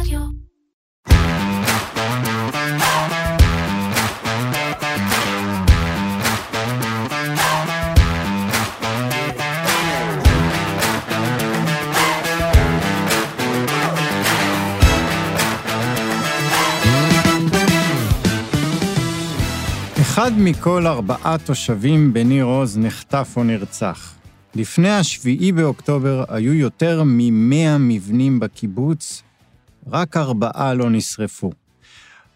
רדיו. אחד מכל 4 תושבים בניר עוז נחטף או נרצח. לפני השביעי באוקטובר היו יותר מ-100 מבנים בקיבוץ, רק 4 לא נשרפו.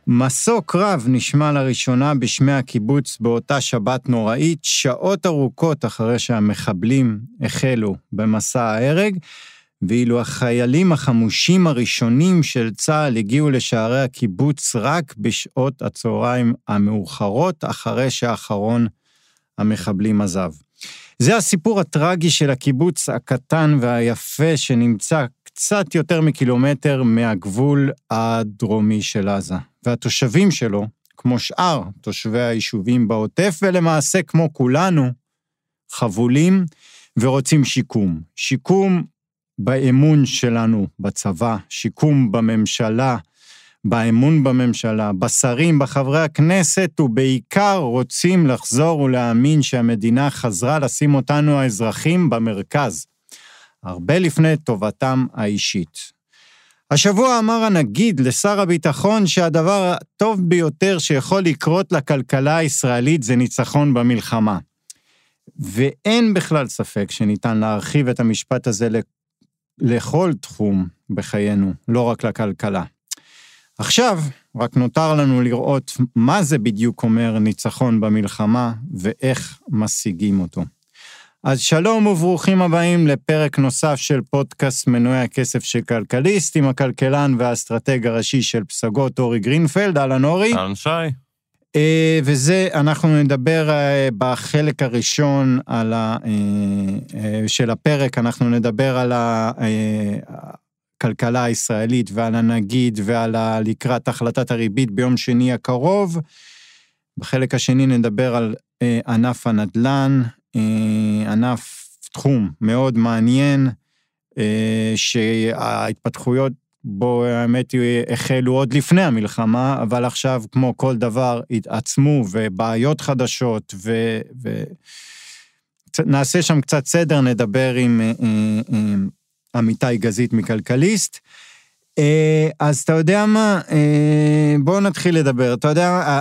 מסע קרב נשמע לראשונה בשמי הקיבוץ באותה שבת נוראית, שעות ארוכות אחרי שהמחבלים החלו במסע ההרג, ואילו החיילים החמושים הראשונים של צה"ל הגיעו לשערי הקיבוץ רק בשעות הצהריים המאוחרות, אחרי שהאחרון המחבלים עזב. זה הסיפור הטרגי של הקיבוץ הקטן והיפה שנמצא קצת יותר מקילומטר מהגבול הדרומי של עזה. והתושבים שלו, כמו שאר תושבי היישובים בעוטף, ולמעשה כמו כולנו, חבולים ורוצים שיקום. שיקום באמון שלנו בצבא, שיקום בממשלה, באמון בממשלה, בשרים, בחברי הכנסת, ובעיקר רוצים לחזור ולהאמין שהמדינה חזרה לשים אותנו האזרחים במרכז, הרבה לפני טובתם האישית. השבוע אמר הנגיד לשר הביטחון שהדבר הטוב ביותר שיכול לקרות לכלכלה הישראלית זה ניצחון במלחמה. ואין בכלל ספק שניתן להרחיב את המשפט הזה לכל תחום בחיינו, לא רק לכלכלה. עכשיו רק נותר לנו לראות מה זה בדיוק אומר ניצחון במלחמה ואיך משיגים אותו. אז שלום וברוכים הבאים לפרק נוסף של פודקאסט מנועי הכסף של כלכליסט, עם הכלכלן והאסטרטג הראשי של פסגות אורי גרינפלד. אהלן אורי. אהלן שי. וזה אנחנו נדבר בחלק הראשון על של הפרק, אנחנו נדבר על הכלכלה הישראלית ועל הנגיד ועל לקראת החלטת הריבית ביום שני הקרוב. בחלק השני נדבר על ענף הנדל"ן, ענף תחום מאוד מעניין שההתפתחויות בו האמת החלו עוד לפני המלחמה, אבל עכשיו כמו כל דבר התעצמו ובעיות חדשות, ונעשה שם קצת סדר, נדבר עם אמיתי גזית מכלכליסט. אז אתה יודע מה, בואו נתחיל לדבר. אתה יודע,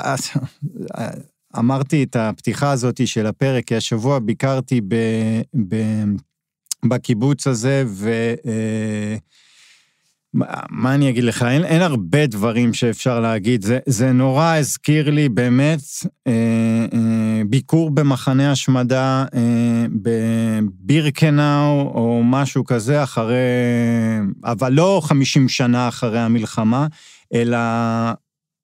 אמרתי את הפתיחה הזאת של הפרק, כי השבוע ביקרתי בקיבוץ הזה, מה אני אגיד לך? אין הרבה דברים שאפשר להגיד. זה נורא הזכיר לי באמת ביקור במחנה השמדה בבירקנאו או משהו כזה, אבל לא 50 שנה אחרי המלחמה, אלא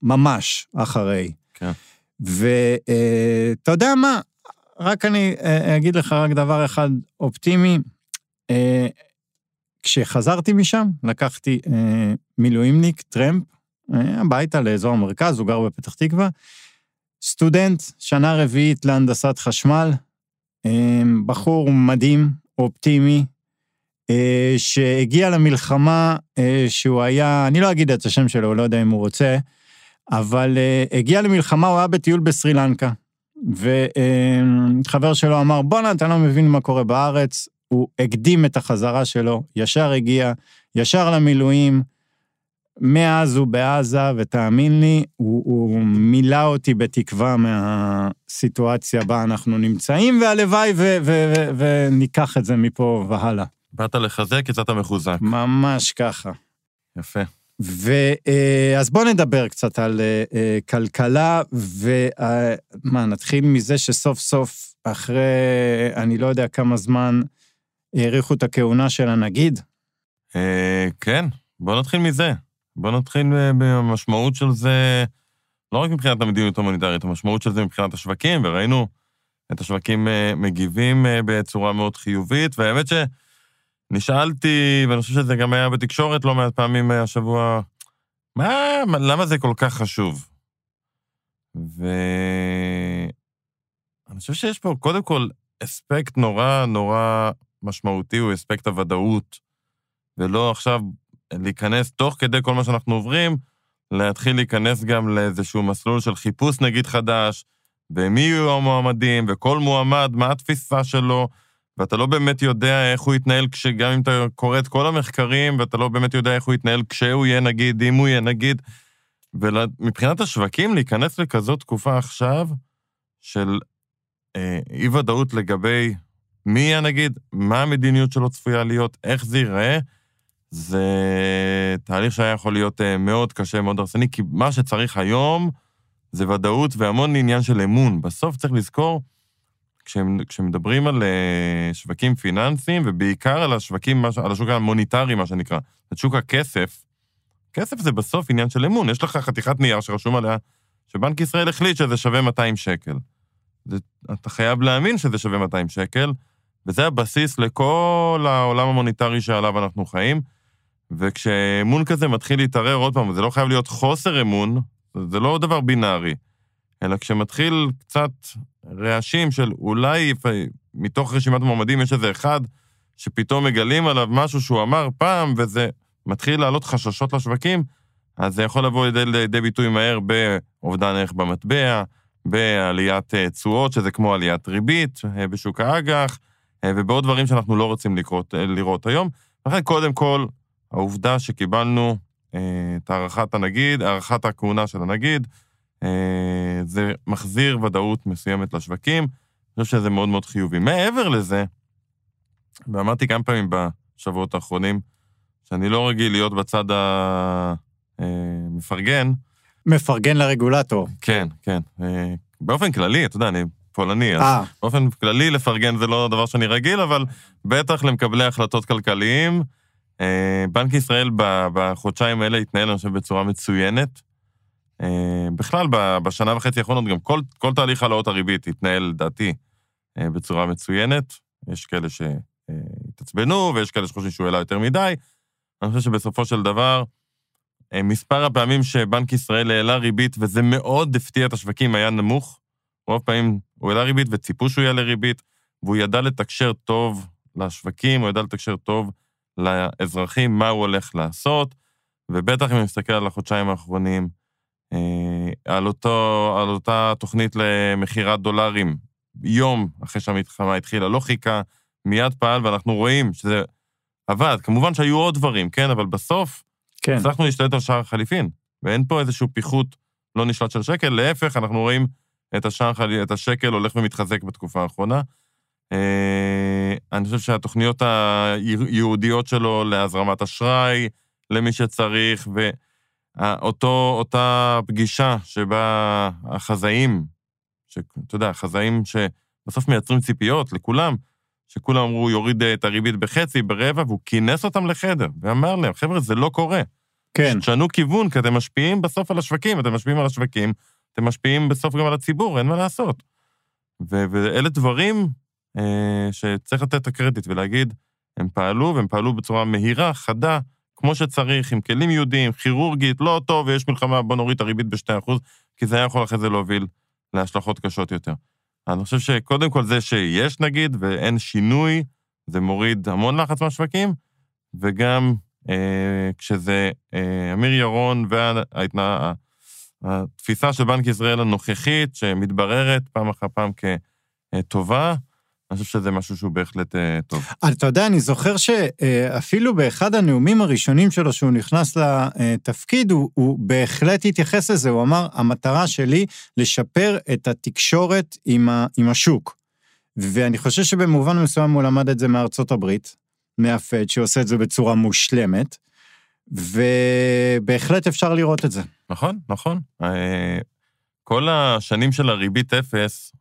ממש אחרי. כן. ואתה יודע מה? רק אני אגיד לך רק דבר אחד אופטימי, כשחזרתי משם, לקחתי מילואימניק, טרמפ, הביתה לאזור המרכז, הוא גר בפתח תקווה, סטודנט, שנה רביעית להנדסת חשמל, בחור מדהים, אופטימי, שהגיע למלחמה, שהוא היה, אני לא אגיד את השם שלו, לא יודע אם הוא רוצה, אבל הגיע למלחמה, הוא היה בטיול בסרילנקה, וחבר שלו אמר, בוא אתה לא מבין מה קורה בארץ, הוא הקדים את החזרה שלו, ישר הגיע, ישר למילואים, מאז הוא בעזה, ותאמין לי, הוא מילא אותי בתקווה מהסיטואציה בה אנחנו נמצאים, והלוואי וניקח את זה מפה והלאה. באת לחזק, יצאת מחוזק. ממש ככה. יפה. אז בואו נדבר קצת על כלכלה, נתחיל מזה שסוף סוף, אחרי אני לא יודע כמה זמן, העריכו את הכהונה של הנגיד? כן, בואו נתחיל מזה. בואו נתחיל במשמעות של זה, לא רק מבחינת המדיניות המוניטרית, המשמעות של זה מבחינת השווקים, וראינו את השווקים מגיבים בצורה מאוד חיובית, והאמת שנשאלתי, ואני חושב שזה גם היה בתקשורת לא מעט פעמים השבוע, למה זה כל כך חשוב? אני חושב שיש פה קודם כל אספקט נורא משמעותי, הוא אספקט הוודאות, ולא עכשיו להיכנס תוך כדי כל מה שאנחנו עוברים, להתחיל להיכנס גם לאיזשהו מסלול של חיפוש נגיד חדש, ומי יהיו המועמדים, וכל מועמד, מה התפיסה שלו, ואתה לא באמת יודע איך הוא יתנהל, גם אם אתה קורא את כל המחקרים, ואתה לא באמת יודע איך הוא יתנהל כשהוא יהיה נגיד, אם הוא יהיה נגיד, ומבחינת השווקים להיכנס לכזאת תקופה עכשיו, של אי ודאות לגבי מי יהיה נגיד, מה המדיניות שלו צפויה להיות, איך זה ייראה, זה תהליך שהיה יכול להיות מאוד קשה, מאוד הרסני, כי מה שצריך היום, זה ודאות והמון עניין של אמון. בסוף צריך לזכור, כשמדברים על שווקים פיננסיים, ובעיקר על השווקים, על השוק המוניטרי, מה שנקרא, את שוק הכסף, כסף זה בסוף עניין של אמון. יש לך חתיכת נייר שרשום עליה, שבנק ישראל החליט שזה שווה 200 שקל. אתה חייב להאמין שזה שווה 200 שקל, וזה הבסיס לכל העולם המוניטרי שעליו אנחנו חיים, וכשאמון כזה מתחיל להתערר עוד פעם, זה לא חייב להיות חוסר אמון, זה לא דבר בינארי, אלא כשמתחיל קצת רעשים של אולי מתוך רשימת מועמדים יש איזה אחד שפתאום מגלים עליו משהו שהוא אמר פעם, וזה מתחיל לעלות חששות לשווקים, אז זה יכול לבוא לידי ביטוי מהר בעובדן ערך במטבע, בעליית תשואות, שזה כמו עליית ריבית בשוק האג"ח, ובעוד דברים שאנחנו לא רוצים לראות היום. לכן קודם כל, העובדה שקיבלנו את הערכת הנגיד, הערכת הכהונה של הנגיד, זה מחזיר ודאות מסוימת לשווקים, אני חושב שזה מאוד מאוד חיובי. מעבר לזה, ואמרתי כמה פעמים בשבועות האחרונים, שאני לא רגיל להיות בצד המפרגן. מפרגן לרגולטור. כן, כן. באופן כללי, אתה יודע, אני פולני, אז באופן כללי לפרגן זה לא דבר שאני רגיל, אבל בטח למקבלי החלטות כלכליים, בנק ישראל בחודשיים האלה התנהל, אני חושב, בצורה מצוינת. בכלל, בשנה וחצי האחרונות, גם כל תהליך העלאות הריבית התנהל, דעתי, בצורה מצוינת. יש כאלה שהתעצבנו, ויש כאלה שחושבים שהוא העלה יותר מדי. אני חושב שבסופו של דבר, מספר הפעמים שבנק ישראל העלה ריבית, וזה מאוד הפתיע את השווקים, היה נמוך. רוב פעמים הוא העלה ריבית, וציפו שהוא יעלה ריבית, והוא ידע לתקשר טוב לשווקים, הוא ידע לתקשר טוב לאזרחים, מה הוא הולך לעשות, ובטח אם אני מסתכל על החודשיים האחרונים, על אותה תוכנית למחירת דולרים, יום אחרי שהמלחמה התחילה, לא חיכה, מיד פעל, ואנחנו רואים שזה עבד. כמובן שהיו עוד דברים, כן, אבל בסוף, כן. צריכנו להשתלט על שער החליפין, ואין פה איזשהו פיחות לא נשלט של שקל, להפך, אנחנו רואים את השקל הולך ומתחזק בתקופה האחרונה, אני חושב שהתוכניות היהודיות שלו להזרמת אשראי, למי שצריך, ואותה פגישה שבה החזאים, אתה יודע, החזאים שבסוף מייצרים ציפיות לכולם, שכולם אמרו, יוריד את הריבית בחצי, ברבע, והוא כינס אותם לחדר, ואמר להם, חבר'ה, זה לא קורה. כן. שנו כיוון, כי אתם משפיעים בסוף על השווקים, אתם משפיעים בסוף גם על הציבור, אין מה לעשות. ואלה דברים שצריך לתת את הקרדיט ולהגיד, הם פעלו, והם פעלו בצורה מהירה, חדה, כמו שצריך, עם כלים יהודיים, כירורגית, לא טוב, ויש מלחמה, בוא נוריד הריבית ב2%, כי זה היה יכול אחרי זה להוביל להשלכות קשות יותר. אני חושב שקודם כל זה שיש נגיד, ואין שינוי, זה מוריד המון לחץ מהשווקים, וגם כשזה אמיר ירון והתפיסה של בנק ישראל הנוכחית, שמתבררת פעם אחר פעם כטובה, אני חושב שזה משהו שהוא בהחלט טוב. אתה יודע, אני זוכר שאפילו באחד הנאומים הראשונים שלו, שהוא נכנס לתפקיד, הוא בהחלט התייחס לזה, הוא אמר, המטרה שלי לשפר את התקשורת עם השוק. ואני חושב שבמובן מסוים הוא למד את זה מארצות הברית, מהפד, שעושה את זה בצורה מושלמת, ובהחלט אפשר לראות את זה. נכון, נכון. כל השנים של הריבית אפס,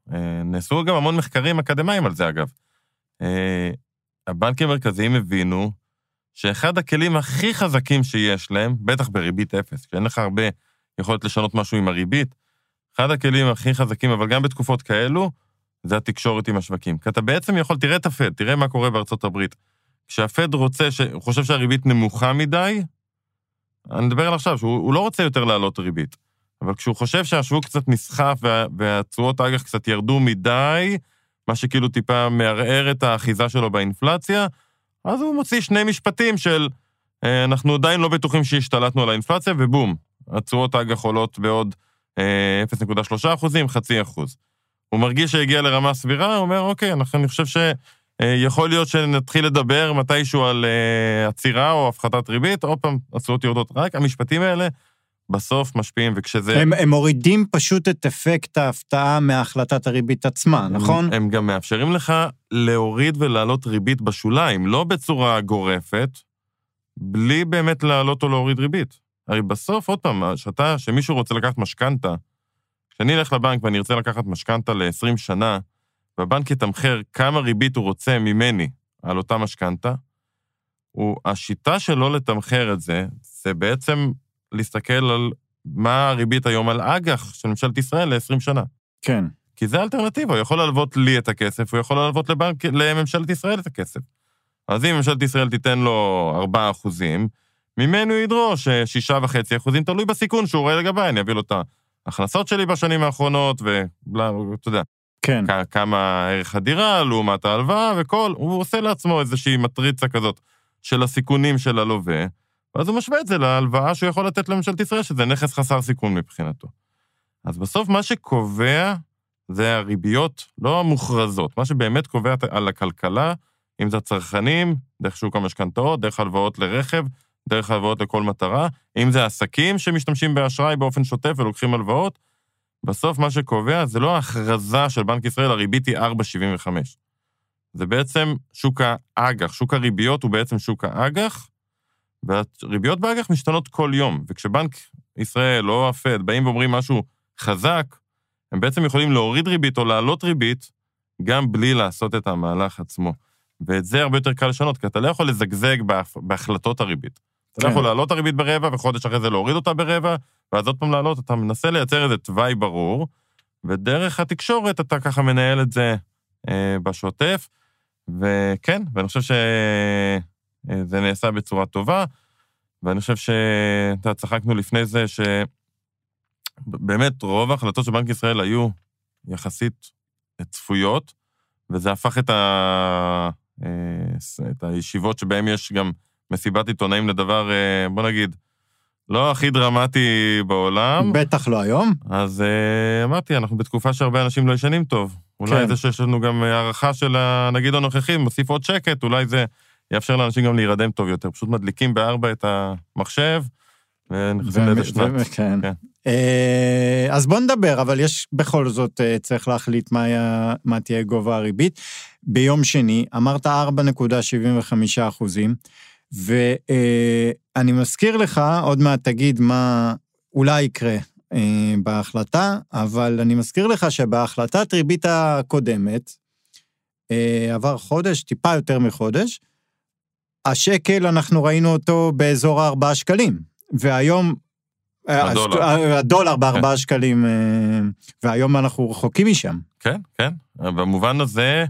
נעשו גם המון מחקרים אקדמיים על זה, אגב. הבנקים המרכזיים הבינו שאחד הכלים הכי חזקים שיש להם, בטח בריבית אפס, שאין לך הרבה יכולת לשנות משהו עם הריבית, אחד הכלים הכי חזקים, אבל גם בתקופות כאלו, זה התקשורת עם השווקים. כי אתה בעצם יכול, תראה את הפד, תראה מה קורה בארצות הברית. כשהפד רוצה, הוא חושב שהריבית נמוכה מדי, אני מדבר על עכשיו, שהוא לא רוצה יותר להעלות ריבית. אבל כשהוא חושב שהשוק קצת נסחף והתשואות האג"ח קצת ירדו מדי, מה שכאילו טיפה מערער את האחיזה שלו באינפלציה, אז הוא מוציא שני משפטים של אנחנו עדיין לא בטוחים שהשתלטנו על האינפלציה, ובום, הצורות האג"ח עולות בעוד 0.3%, 0.5%. הוא מרגיש שהגיע לרמה סבירה, הוא אומר, אוקיי, אני חושב שיכול להיות שנתחיל לדבר מתישהו על עצירה או הפחתת ריבית, עוד פעם, הצורות יורדות רק, המשפטים האלה בסוף משפיעים, וכשזה... הם מורידים פשוט את אפקט ההפתעה מההחלטת הריבית עצמה, נכון? הם גם מאפשרים לך להוריד ולהעלות ריבית בשוליים, לא בצורה גורפת, בלי באמת להעלות או להוריד ריבית. הרי בסוף, עוד פעם, שמישהו רוצה לקחת משכנתה, כשאני אלך לבנק ואני ארצה לקחת משכנתה ל-20 שנה, והבנק יתמחר כמה ריבית הוא רוצה ממני על אותה משכנתה, השיטה שלו לתמחר את זה, זה בעצם להסתכל על מה הריבית היום על אג"ח של ממשלת ישראל ל-20 שנה. כן. כי זה האלטרנטיבה, הוא יכול להלוות לי את הכסף, הוא יכול להלוות לממשלת ישראל את הכסף. אז אם ממשלת ישראל תיתן לו 4%, ממנו ידרוש 6.5%, תלוי בסיכון שהוא רואה לגבי, אני אביא לו את ההכנסות שלי בשנים האחרונות, ואתה יודע, כן. כמה ערך הדירה, לעומת ההלוואה וכל, הוא עושה לעצמו איזושהי מטריצה כזאת של הסיכונים של הלווה, ואז הוא משווה את זה להלוואה שהוא יכול לתת לממשלת ישראל, שזה נכס חסר סיכון מבחינתו. אז בסוף מה שקובע זה הריביות לא המוכרזות, מה שבאמת קובע על הכלכלה, אם זה הצרכנים, דרך שוק המשכנתאות, דרך הלוואות לרכב, דרך הלוואות לכל מטרה, אם זה עסקים שמשתמשים באשראי באופן שוטף ולוקחים הלוואות, בסוף מה שקובע זה לא ההכרזה של בנק ישראל, הריבית היא 4.75. זה בעצם שוק האג"ח, שוק הריביות הוא בעצם שוק האג"ח, והריביות באג"ח משתנות כל יום, וכשבנק ישראל או הפד באים ואומרים משהו חזק, הם בעצם יכולים להוריד ריבית או להעלות ריבית, גם בלי לעשות את המהלך עצמו. ואת זה הרבה יותר קל לשנות, כי אתה לא יכול לזגזג בהחלטות הריבית. כן. אתה לא יכול להעלות הריבית ברבע, וחודש אחרי זה להוריד אותה ברבע, ואז עוד פעם להעלות, אתה מנסה לייצר איזה תוואי ברור, ודרך התקשורת אתה ככה מנהל את זה בשוטף, וכן, ואני חושב שזה נעשה בצורה טובה, ואני חושב שצחקנו לפני זה, שבאמת רוב ההחלטות של בנק ישראל היו יחסית צפויות, וזה הפך את הישיבות שבהם יש גם מסיבת עיתונאים לדבר, בוא נגיד, לא הכי דרמטי בעולם. בטח לא היום. אז אמרתי, אנחנו בתקופה שהרבה אנשים לא ישנים טוב. אולי זה שיש לנו גם הערכה של נגיד הנוכחים, מוסיף עוד שקט, אולי זה יאפשר לאנשים גם להירדם טוב יותר. פשוט מדליקים ב4 את המחשב, ונכנסים לאיזה שנת. כן. אז בוא נדבר, אבל יש בכל זאת, צריך להחליט מה תהיה גובה הריבית. ביום שני, אמרת 4.75%, ואני מזכיר לך, עוד מעט תגיד מה אולי יקרה בהחלטה, אבל אני מזכיר לך שבהחלטת ריבית הקודמת, עבר חודש, טיפה יותר מחודש, השקל אנחנו ראינו אותו באזור 4 שקלים, והיום... הדולר ב4 שקלים, והיום אנחנו רחוקים משם. כן, כן. במובן הזה,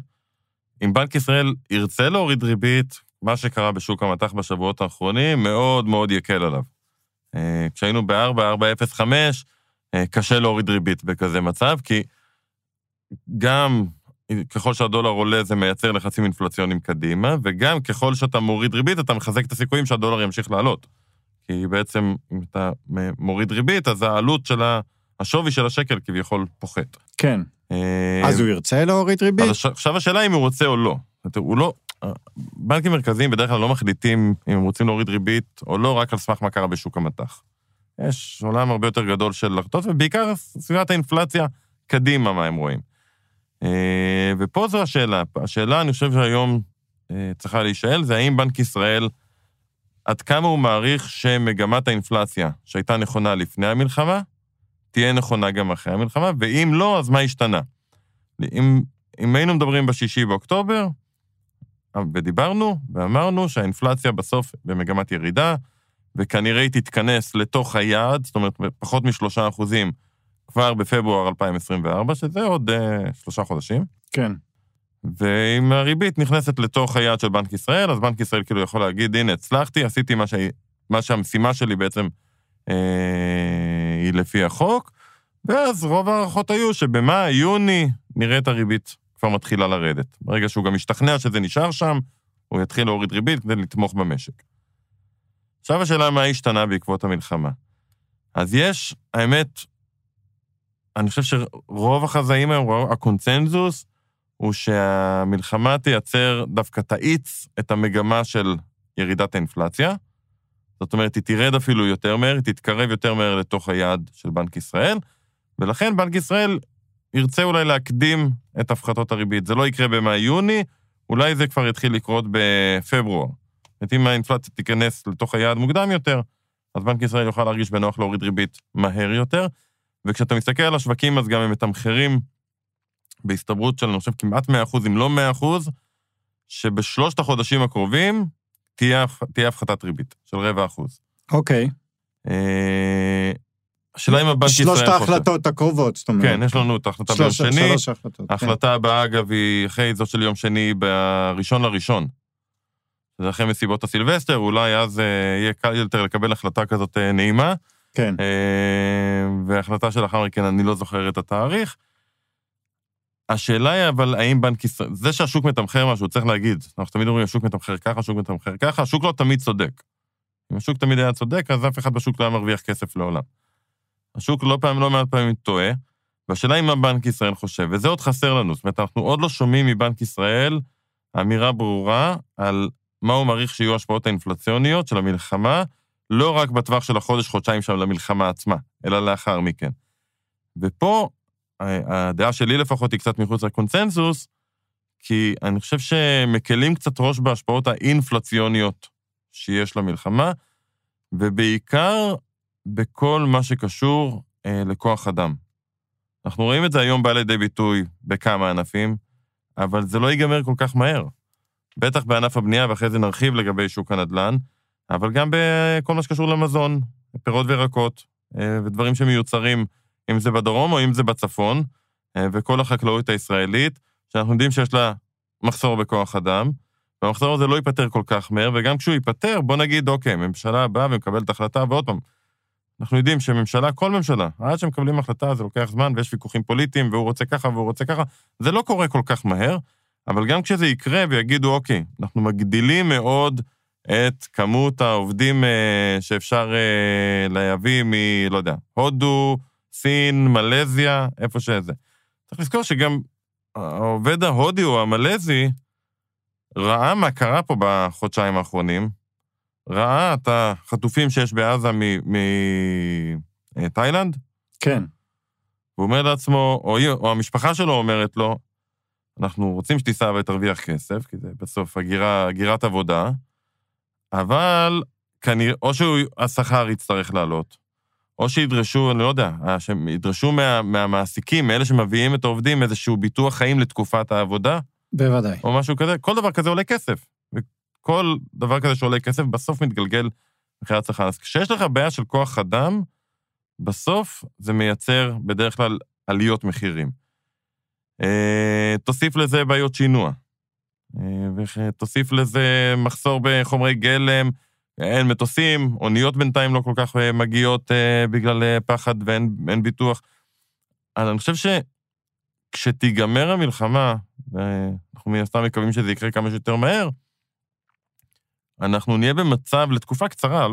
אם בנק ישראל ירצה להוריד ריבית, מה שקרה בשוק המטח בשבועות האחרונים, מאוד מאוד יקל עליו. כשהיינו ב-4.05, קשה להוריד ריבית בכזה מצב, כי גם ככל שהדולר עולה, זה מייצר לחצים אינפלציוניים קדימה, וגם ככל שאתה מוריד ריבית, אתה מחזק את הסיכויים שהדולר ימשיך לעלות. כי בעצם אם אתה מוריד ריבית, אז העלות של השווי של השקל כביכול פוחת. כן. אז הוא ירצה להוריד ריבית? עכשיו השאלה אם הוא רוצה או לא. הוא לא, בנקים מרכזיים בדרך כלל לא מחליטים אם הם רוצים להוריד ריבית או לא, רק על סמך מה קרה בשוק המטח. יש עולם הרבה יותר גדול של לחטות, ובעיקר סביבת האינפלציה קדימה מה הם רואים. ופה זו השאלה. השאלה, אני חושב שהיום צריכה להישאל, זה האם בנק ישראל... עד כמה הוא מעריך שמגמת האינפלציה שהייתה נכונה לפני המלחמה, תהיה נכונה גם אחרי המלחמה, ואם לא, אז מה השתנה? אם היינו מדברים ב6 באוקטובר, ודיברנו ואמרנו שהאינפלציה בסוף במגמת ירידה, וכנראה היא תתכנס לתוך היעד, זאת אומרת פחות מ3% כבר בפברואר 2024, שזה עוד 3 חודשים. כן. ואם הריבית נכנסת לתוך היעד של בנק ישראל, אז בנק ישראל כאילו יכול להגיד, הנה, הצלחתי, עשיתי מה שהמשימה שלי בעצם היא לפי החוק, ואז רוב הערכות היו שבמה, יוני, נראה את הריבית כבר מתחילה לרדת. ברגע שהוא גם משתכנע שזה נשאר שם, הוא יתחיל להוריד ריבית כדי לתמוך במשק. עכשיו השאלה מה השתנה בעקבות המלחמה. אז יש, האמת, אני חושב שרוב החזאים, הקונצנזוס, הוא שהמלחמה תייצר דווקא תאיץ את המגמה של ירידת האינפלציה, זאת אומרת, היא תירד אפילו יותר מהר, היא תתקרב יותר מהר לתוך היעד של בנק ישראל, ולכן בנק ישראל ירצה אולי להקדים את הפחתות הריבית. זה לא יקרה במאי-יוני, אולי זה כבר יתחיל לקרות בפברואר. זאת אומרת, אם האינפלציה תיכנס לתוך היעד מוקדם יותר, אז בנק ישראל יוכל להרגיש בנוח להוריד ריבית מהר יותר, וכשאתה מסתכל על השווקים, אז גם הם מתמחרים בהסתברות של, אני חושב, כמעט 100%, אם לא 100%, שבשלושת החודשים הקרובים תהיה הפחתת ריבית של 0.25%. אוקיי. השאלה אם הבנק ישראל... שלושת ההחלטות הקרובות, זאת אומרת. כן, יש לנו את ההחלטה ביום שני. שלוש ההחלטות. ההחלטה הבאה, אגב, היא אחרי זאת של יום שני, ב1 לינואר. זה אחרי מסיבות הסילבסטר, אולי אז יהיה קל יותר לקבל החלטה כזאת נעימה. כן. וההחלטה של אחרי כן, אני לא זוכר את התאריך. השאלה היא, אבל האם בנק ישראל... זה שהשוק מתמחר משהו, צריך להגיד. אנחנו תמיד אומרים, השוק מתמחר ככה, השוק מתמחר ככה, השוק לא תמיד צודק. אם השוק תמיד היה צודק, אז אף אחד בשוק לא מרוויח כסף לעולם. השוק לא מעט פעמים טועה, והשאלה היא מה בנק ישראל חושב, וזה עוד חסר לנו. זאת אומרת, אנחנו עוד לא שומעים מבנק ישראל אמירה ברורה על מה הוא מעריך שיהיו השפעות האינפלציוניות של המלחמה, לא רק בטווח של החודש-חודשיים של המלחמה עצמה, אלא לאחר מכן. ופה, הדעה שלי לפחות היא קצת מחוץ לקונצנזוס, כי אני חושב שמקלים קצת ראש בהשפעות האינפלציוניות שיש למלחמה, ובעיקר בכל מה שקשור לכוח אדם. אנחנו רואים את זה היום בא לידי ביטוי בכמה ענפים, אבל זה לא ייגמר כל כך מהר. בטח בענף הבנייה, ואחרי זה נרחיב לגבי שוק הנדלן, אבל גם בכל מה שקשור למזון, פירות וירקות, ודברים שמיוצרים, אם זה בדרום או אם זה בצפון, וכל החקלאות הישראלית, שאנחנו יודעים שיש לה מחסור בכוח אדם, והמחסור הזה לא ייפטר כל כך מהר, וגם כשהוא ייפטר, בוא נגיד, אוקיי, ממשלה באה ומקבלת החלטה, ועוד פעם, אנחנו יודעים שממשלה, כל ממשלה, עד שמקבלים החלטה, זה לוקח זמן, ויש ויכוחים פוליטיים, והוא רוצה ככה, והוא רוצה ככה, זה לא קורה כל כך מהר, אבל גם כשזה יקרה ויגידו, אוקיי, אנחנו מגדילים מאוד את כמות העובדים שאפשר להביא לא יודע, הודו, סין, מלזיה, איפה שזה. צריך לזכור שגם העובד ההודי או המלזי ראה מה קרה פה בחודשיים האחרונים, ראה את החטופים שיש בעזה מתאילנד? כן. הוא אומר לעצמו, או המשפחה שלו אומרת לו, אנחנו רוצים שתיסע ותרוויח כסף, כי זה בסוף הגירת עבודה, אבל כנראה, או שהשכר יצטרך לעלות, או שידרשו, אני לא יודע, שידרשו מהמעסיקים, מאלה שמביאים את העובדים, איזשהו ביטוח חיים לתקופת העבודה. בוודאי. או משהו כזה. כל דבר כזה עולה כסף. כל דבר כזה שעולה כסף, בסוף מתגלגל מחירי הצרכן. אז כשיש לך בעיה של כוח אדם, בסוף זה מייצר בדרך כלל עליות מחירים. תוסיף לזה בעיות שינוע. ותוסיף לזה מחסור בחומרי גלם, אין מטוסים, אוניות בינתיים לא כל כך מגיעות בגלל פחד ואין ביטוח. אז אני חושב שכשתיגמר המלחמה, ואנחנו מייסתם מקווים שזה יקרה כמה שיותר מהר, אנחנו נהיה במצב לתקופה קצרה, אני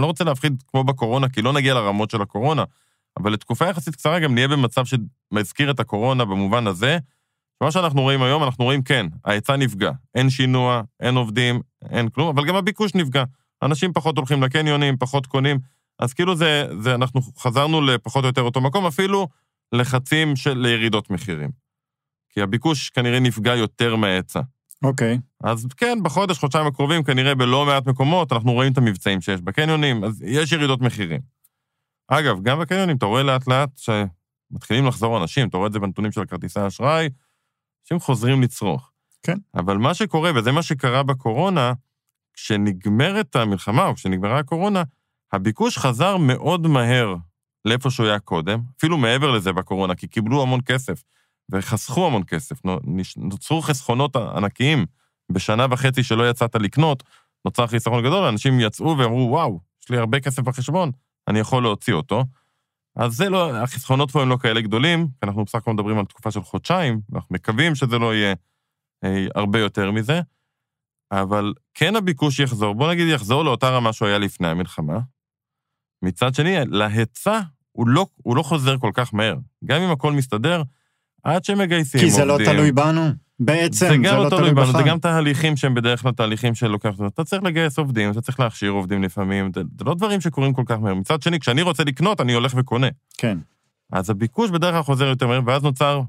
לא רוצה להפחיד כמו בקורונה, כי לא נגיע לרמות של הקורונה, אבל לתקופה יחסית קצרה גם נהיה במצב שמזכיר את הקורונה במובן הזה, מה שאנחנו רואים היום, אנחנו רואים כן, ההיצע נפגע, אין שינוע, אין עובדים, אין כלום, אבל גם הביקוש נפגע, אנשים פחות הולכים לקניונים, פחות קונים, אז כאילו זה אנחנו חזרנו לפחות או יותר אותו מקום, אפילו לחצים של ירידות מחירים, כי הביקוש כנראה נפגע יותר מההיצע. אוקיי. אז כן, בחודש, חודשיים הקרובים, כנראה בלא מעט מקומות, אנחנו רואים את המבצעים שיש בקניונים, אז יש ירידות מחירים. אגב, גם בקניונים, אתה רואה לאט לאט שמתחילים לחזור אנשים, אתה רואה את זה בנתונים של כרטיסי האשראי, אנשים חוזרים לצרוך. כן. אבל מה שקורה, וזה מה שקרה בקורונה, כשנגמרת המלחמה, או כשנגמרה הקורונה, הביקוש חזר מאוד מהר לאיפה שהוא היה קודם, אפילו מעבר לזה בקורונה, כי קיבלו המון כסף. וחסכו המון כסף, נוצרו חסכונות ענקיים, בשנה וחצי שלא יצאת לקנות, נוצר חיסכון גדול, אנשים יצאו ואמרו, וואו, יש לי הרבה כסף בחשבון, אני יכול להוציא אותו, אז זה לא, החסכונות פה הם לא כאלה גדולים, כי אנחנו בסך הכל מדברים על תקופה של חודשיים, ואנחנו מקווים שזה לא יהיה הרבה יותר מזה, אבל כן הביקוש יחזור, בוא נגיד יחזור לאותה רמה שהוא היה לפני המלחמה, מצד שני, להיצע הוא לא חוזר כל כך מהר, גם אם הכל מסתדר, עד שמגייסים עובדים. כי זה לא תלוי בנו, בעצם זה לא תלוי בנו, זה גם תהליכים שהם בדרך כלל תהליכים שלוקח, אתה צריך לגייס עובדים, אתה צריך להכשיר עובדים לפעמים, זה לא דברים שקורים כל כך מהר, מצד שני, כשאני רוצה לקנות, אני הולך וקונה. כן. אז הביקוש בדרך כלל חוזר יותר מהר, ואז נוצר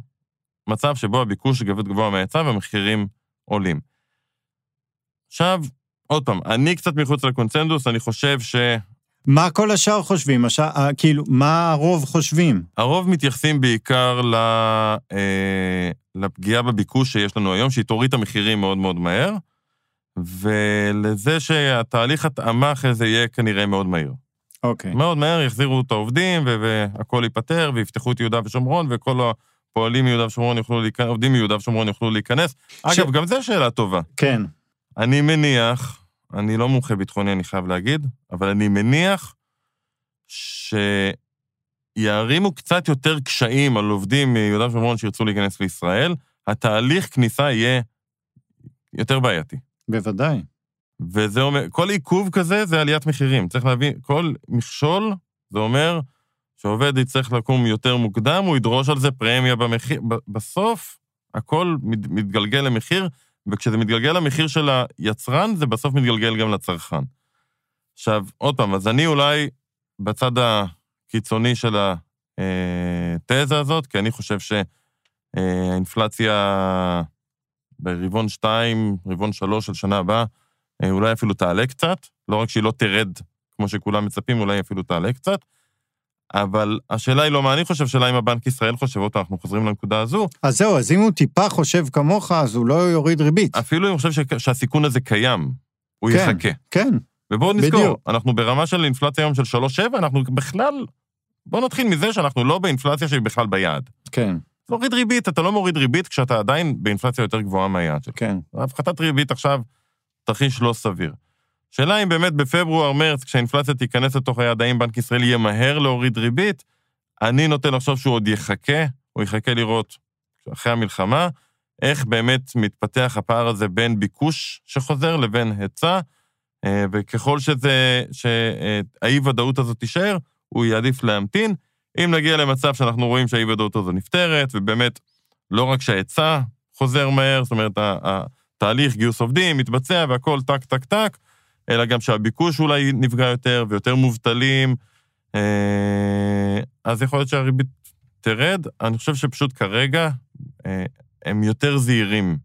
מצב שבו הביקוש גבוה מההיצע, והמחירים עולים. עכשיו, עוד פעם, אני קצת מחוץ לקונצנזוס, אני חושב ש... מה כל השאר חושבים? כאילו, מה הרוב חושבים? הרוב מתייחסים בעיקר לפגיעה בביקוש שיש לנו היום, שהיא תוריד את המחירים מאוד מאוד מהר, ולזה שהתהליך התאמה אחרי זה יהיה כנראה מאוד מהיר. אוקיי. מאוד מהר יחזירו את העובדים, והכל ייפטר, ויפתחו את יהודה ושומרון, וכל הפועלים מיהודה ושומרון יוכלו להיכנס, עובדים מיהודה ושומרון יוכלו להיכנס. אגב, גם זה שאלה טובה. כן. אני מניח... אני לא מומחה ביטחוני, אני חייב להגיד, אבל אני מניח שיערימו קצת יותר קשיים על עובדים מיהודה ושומרון שירצו להיכנס לישראל, התהליך כניסה יהיה יותר בעייתי. בוודאי. וזה אומר, כל עיכוב כזה זה עליית מחירים, צריך להבין, כל מכשול זה אומר שעובד יצטרך לקום יותר מוקדם, הוא ידרוש על זה פרמיה במחיר, בסוף הכל מתגלגל למחיר, וכשזה מתגלגל למחיר של היצרן, זה בסוף מתגלגל גם לצרכן. עכשיו, עוד פעם, אז אני אולי בצד הקיצוני של התזה הזאת, כי אני חושב שהאינפלציה ברבעון 2, רבעון 3 של שנה הבאה, אולי אפילו תעלה קצת, לא רק שהיא לא תרד כמו שכולם מצפים, אולי אפילו תעלה קצת, אבל השאלה היא לא מה אני חושב, שאלה אם הבנק ישראל חושב אותה, אנחנו חוזרים לנקודה הזו. אז זהו, אז אם הוא טיפה חושב כמוך, אז הוא לא יוריד ריבית. אפילו אם הוא חושב שהסיכון הזה קיים, הוא כן, יחכה. כן, ובואו נזכור, בדיוק. אנחנו ברמה של אינפלציה היום של 3.7, אנחנו בכלל, בואו נתחיל מזה שאנחנו לא באינפלציה שהיא בכלל ביעד. כן. מוריד ריבית, אתה לא מוריד ריבית, כשאתה עדיין באינפלציה יותר גבוהה מהיעד. כן. הפחתת ריבית עכשיו תרחיש לא סביר. שאלה אם באמת בפברואר-מרץ, כשהאינפלציה תיכנס לתוך היעדים, בנק ישראל יהיה מהר להוריד ריבית, אני נוטה לחשוב שהוא עוד יחכה, הוא יחכה לראות אחרי המלחמה, איך באמת מתפתח הפער הזה בין ביקוש שחוזר לבין היצע, וככל שהאי-ודאות הזאת תישאר, הוא יעדיף להמתין. אם נגיע למצב שאנחנו רואים שהאי-ודאות הזו נפתרת, ובאמת לא רק שההיצע חוזר מהר, זאת אומרת, התהליך גיוס עובדים מתבצע, והכל טק, טק, טק, אלא גם שהביקוש אולי נפגע יותר, ויותר מובטלים, אז יכול להיות שהריבית תרד. אני חושב שפשוט כרגע הם יותר זהירים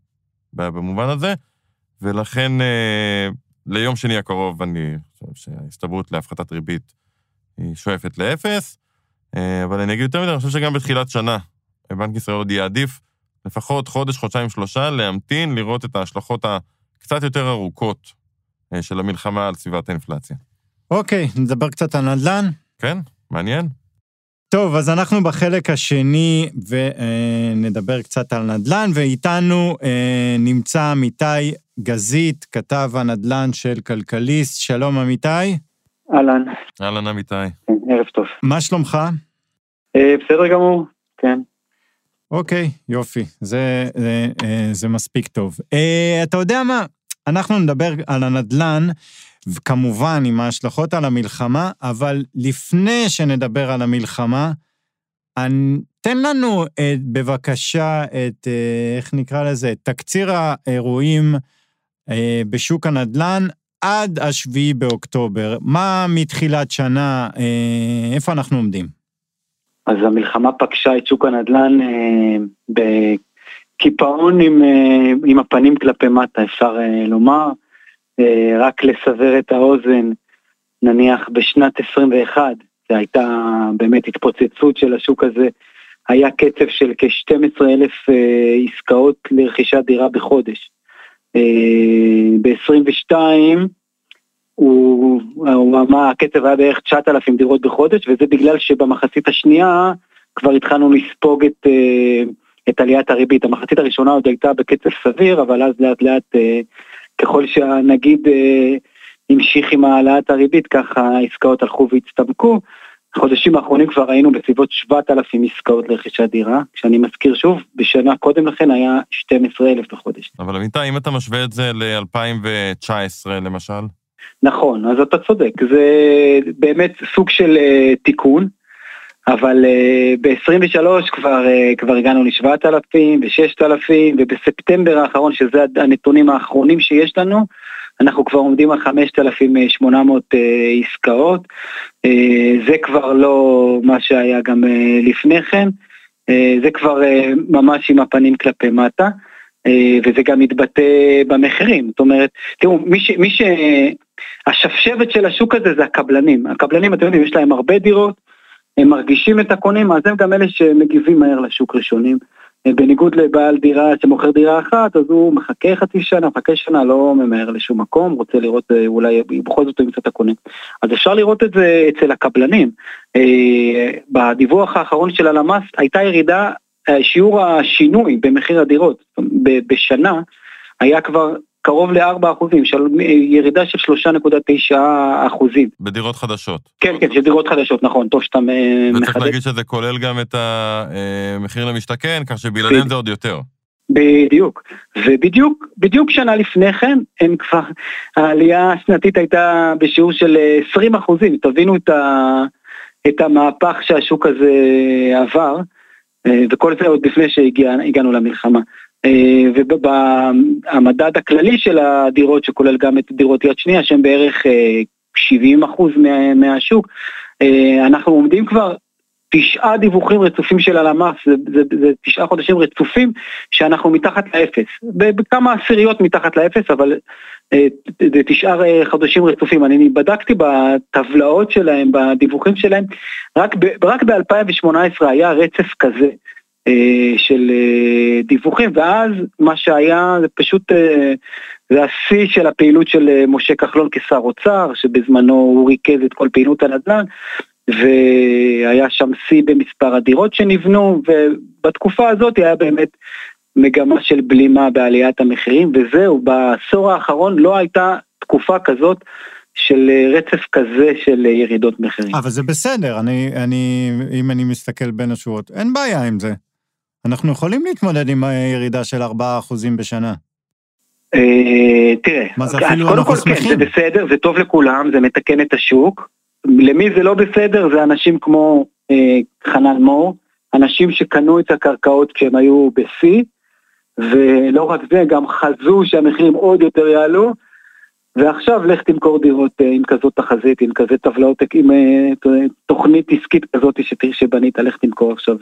במובן הזה, ולכן ליום שני הקרוב אני חושב שההסתברות להפחתת ריבית היא שואפת לאפס, אבל אני אגיד יותר מדי, אני חושב שגם בתחילת שנה, בנק ישראל עוד יעדיף לפחות חודש, חודשיים, שלושה, להמתין, לראות את ההשלכות הקצת יותר ארוכות, של המלחמה על סביבת האינפלציה. אוקיי, נדבר קצת על נדל"ן. כן, מעניין. טוב, אז אנחנו בחלק השני, ונדבר קצת על נדל"ן, ואיתנו נמצא אמיתי גזית, כתב הנדל"ן של כלכליסט. שלום אמיתי. אהלן. אהלן אמיתי. כן, ערב טוב. מה שלומך? בסדר גמור, כן. אוקיי, יופי, זה מספיק טוב. אתה יודע מה? אנחנו נדבר על הנדל"ן, וכמובן עם ההשלכות על המלחמה, אבל לפני שנדבר על המלחמה, תן לנו בבקשה את, איך נקרא לזה, תקציר האירועים בשוק הנדל"ן, עד השביעי באוקטובר. מה מתחילת שנה, איפה אנחנו עומדים? אז המלחמה פגשה את שוק הנדל"ן בקציר, קיפאון עם הפנים כלפי מטה, אפשר לומר, רק לסבר את האוזן, נניח בשנת 21, זה הייתה באמת התפוצצות של השוק הזה, היה קצב של כ-12,000 עסקאות לרכישת דירה בחודש. ב-22, הקצב היה בערך 9,000 דירות בחודש, וזה בגלל שבמחצית השנייה כבר התחלנו לספוג את עליית הריבית. המחצית הראשונה עוד הייתה בקצב סביר, אבל אז לאט לאט, ככל שהנגיד המשיך עם העלאת הריבית, ככה העסקאות הלכו והצטמקו. בחודשים האחרונים כבר ראינו בסביבות 7,000 עסקאות לרכישת דירה, כשאני מזכיר שוב, בשנה קודם לכן היה 12,000 בחודש. אבל אמיתי, אם אתה משווה את זה ל-2019 למשל? נכון, אז אתה צודק, זה באמת סוג של תיקון, אבל ב-23 כבר הגענו ל-7,000, ב-6,000, ובספטמבר האחרון, שזה הנתונים האחרונים שיש לנו, אנחנו כבר עומדים על 5,800 עסקאות, זה כבר לא מה שהיה גם לפני כן, זה כבר ממש עם הפנים כלפי מטה, וזה גם מתבטא במחירים, זאת אומרת, תראו, מי שהשפשבת של השוק הזה זה הקבלנים, הקבלנים, אתם יודעים, יש להם הרבה דירות, הם מרגישים את הקונים, אז הם גם אלה שמגיבים מהר לשוק ראשונים, בניגוד לבעל דירה שמוכר דירה אחת, אז הוא מחכה חצי שנה, מחכה שנה, לא ממהר לשום מקום, רוצה לראות אולי בכל זאת הוא ימצא את הקונה. אז אפשר לראות את זה אצל הקבלנים. בדיווח האחרון של הלמ"ס הייתה ירידה, שיעור השינוי במחיר הדירות בשנה היה כבר קרוב ל4%, ירידה של 3.9%. בדירות חדשות. כן, כן, של דירות חדשות, נכון, טוב שאתה מחדש. וצריך להגיד שזה כולל גם את המחיר למשתכן, כך שבלעדיהם זה עוד יותר. בדיוק, ובדיוק שנה לפני כן, הם כבר, העלייה השנתית הייתה בשיעור של 20%, תבינו את המהפך שהשוק הזה עבר, וכל זה עוד לפני שהגענו למלחמה. ובמדד הכללי של הדירות שכולל גם את דירות יד שנייה שהם בערך 70% מהשוק, אנחנו עומדים כבר 9 דיווחים רצופים של הלמ"ס, זה 9 חודשים רצופים שאנחנו מתחת לאפס, בכמה עשיריות מתחת לאפס, אבל זה 9 חודשים רצופים. אני בדקתי בטבלאות שלהם, בדיווחים שלהם, רק ב-2018 היה רצף כזה של דיווחים, ואז מה שהיה זה פשוט זה השיא של הפעילות של משה כחלון כשר אוצר, שבזמנו הוא ריכז את כל פעילות הנדל"ן, והיה שם שיא במספר הדירות שנבנו, ובתקופה הזאת היה באמת מגמה של בלימה בעליית המחירים, וזהו, בעשור האחרון לא הייתה תקופה כזאת של רצף כזה של ירידות מחירים. אבל זה בסדר, אם אני מסתכל בין השורות, אין בעיה עם זה. אנחנו יכולים להתמודד עם הירידה של 4% בשנה. תראה, קודם כל כן, זה בסדר, זה טוב לכולם, זה מתקן את השוק. למי זה לא בסדר, זה אנשים כמו חנאל מור, אנשים שקנו את הקרקעות כשהם היו בסי, ולא רק זה, גם חזו שהמחירים עוד יותר יעלו, ועכשיו לך תמכור דירות עם כזאת תחזית, עם כזה טבלאות, עם תוכנית עסקית כזאת שבנית, לך תמכור עכשיו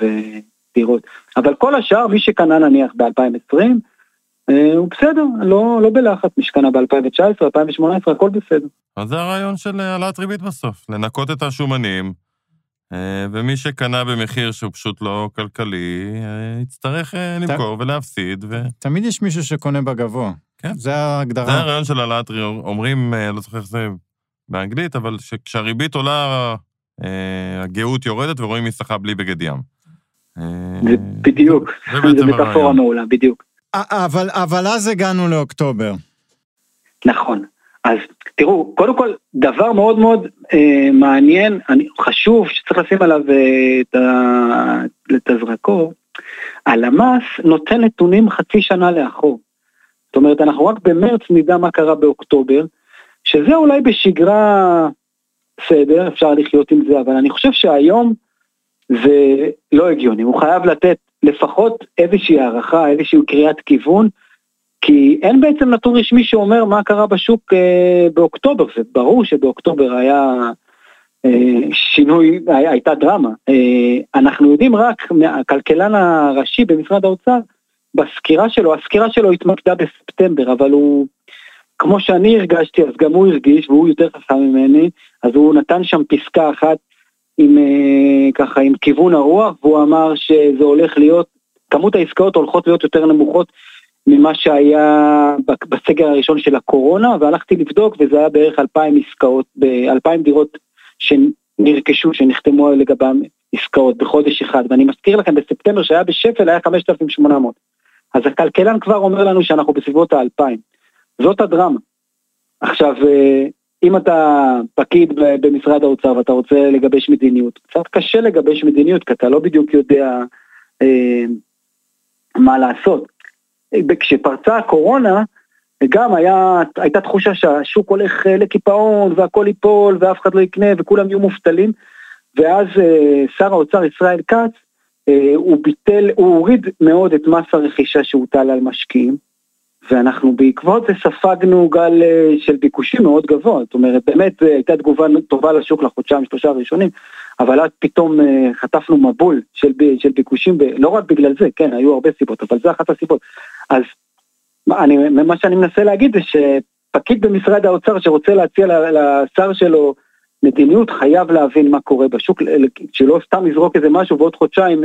דירות. אבל כל השאר, מי שקנה נניח ב-2020, הוא בסדר, לא בלחץ, מי שקנה ב-2019, 2018, הכל בסדר. אז זה הרעיון של העלאת ריבית בסוף, לנקות את השומנים, ומי שקנה במחיר שהוא פשוט לא כלכלי, יצטרך למכור ולהפסיד. תמיד יש מישהו שקונה בגבוה. כן. זה ההגדרה. זה הרעיון של העלאת ריבית, אומרים, לא צריך איך זה באנגלית, אבל כשהריבית עולה, הגאות יורדת ורואים מסחה בלי בגד ים. בדיוק, זה מטאפורה מעולה, בדיוק. אבל אז הגענו לאוקטובר. נכון, אז תראו, קודם כל, דבר מאוד מאוד מעניין, חשוב שצריך לשים עליו את הזרקור, הלמ"ס נותן נתונים חצי שנה לאחור. זאת אומרת, אנחנו רק במרץ נדע מה קרה באוקטובר, שזה אולי בשגרה סדר, אפשר לחיות עם זה, אבל אני חושב שהיום, זה לא הגיוני, הוא חייב לתת לפחות איזושהי הערכה, איזושהי קריאת כיוון, כי אין בעצם נתון רשמי שאומר מה קרה בשוק באוקטובר, זה ברור שבאוקטובר היה שינוי, הייתה דרמה, אנחנו יודעים רק מהכלכלן הראשי במשרד האוצר, הסקירה שלו התמקדה בספטמבר, אבל הוא, כמו שאני הרגשתי, אז גם הוא הרגיש, והוא יותר חכם ממני, אז הוא נתן שם פסקה אחת, עם כיוון הרוח, והוא אמר שזה הולך להיות, כמות העסקאות הולכות להיות יותר נמוכות ממה שהיה בסגר הראשון של הקורונה, והלכתי לבדוק, וזה היה בערך 2,000 דירות שנרכשו, שנחתמו לגבם עסקאות בחודש אחד, ואני מזכיר לכם, בספטמבר שהיה בשפל היה 5,800, אז הכלכלן כבר אומר לנו שאנחנו בסביבות ה-2,000, זאת הדרמה. עכשיו, אם אתה פקיד במשרד האוצר ואתה רוצה לגבש מדיניות, קצת קשה לגבש מדיניות, כי אתה לא בדיוק יודע מה לעשות. כשפרצה הקורונה, גם הייתה תחושה שהשוק הולך לקיפאון, והכל ייפול, ואף אחד לא יקנה, וכולם יהיו מובטלים, ואז שר האוצר ישראל כץ, הוא הוריד מאוד את מס הרכישה שהוטל על משקיעים, ואנחנו בעקבות זה ספגנו גל של ביקושים מאוד גבוה, זאת אומרת, באמת הייתה תגובה טובה לשוק לחודשיים, שלושה הראשונים, אבל אז פתאום חטפנו מבול של ביקושים, לא רק בגלל זה, כן, היו הרבה סיבות, אבל זה אחת הסיבות. אז מה שאני מנסה להגיד זה שפקיד במשרד האוצר שרוצה להציע לשר שלו מדיניות, חייב להבין מה קורה בשוק, שלא סתם יזרוק איזה משהו, ועוד חודשיים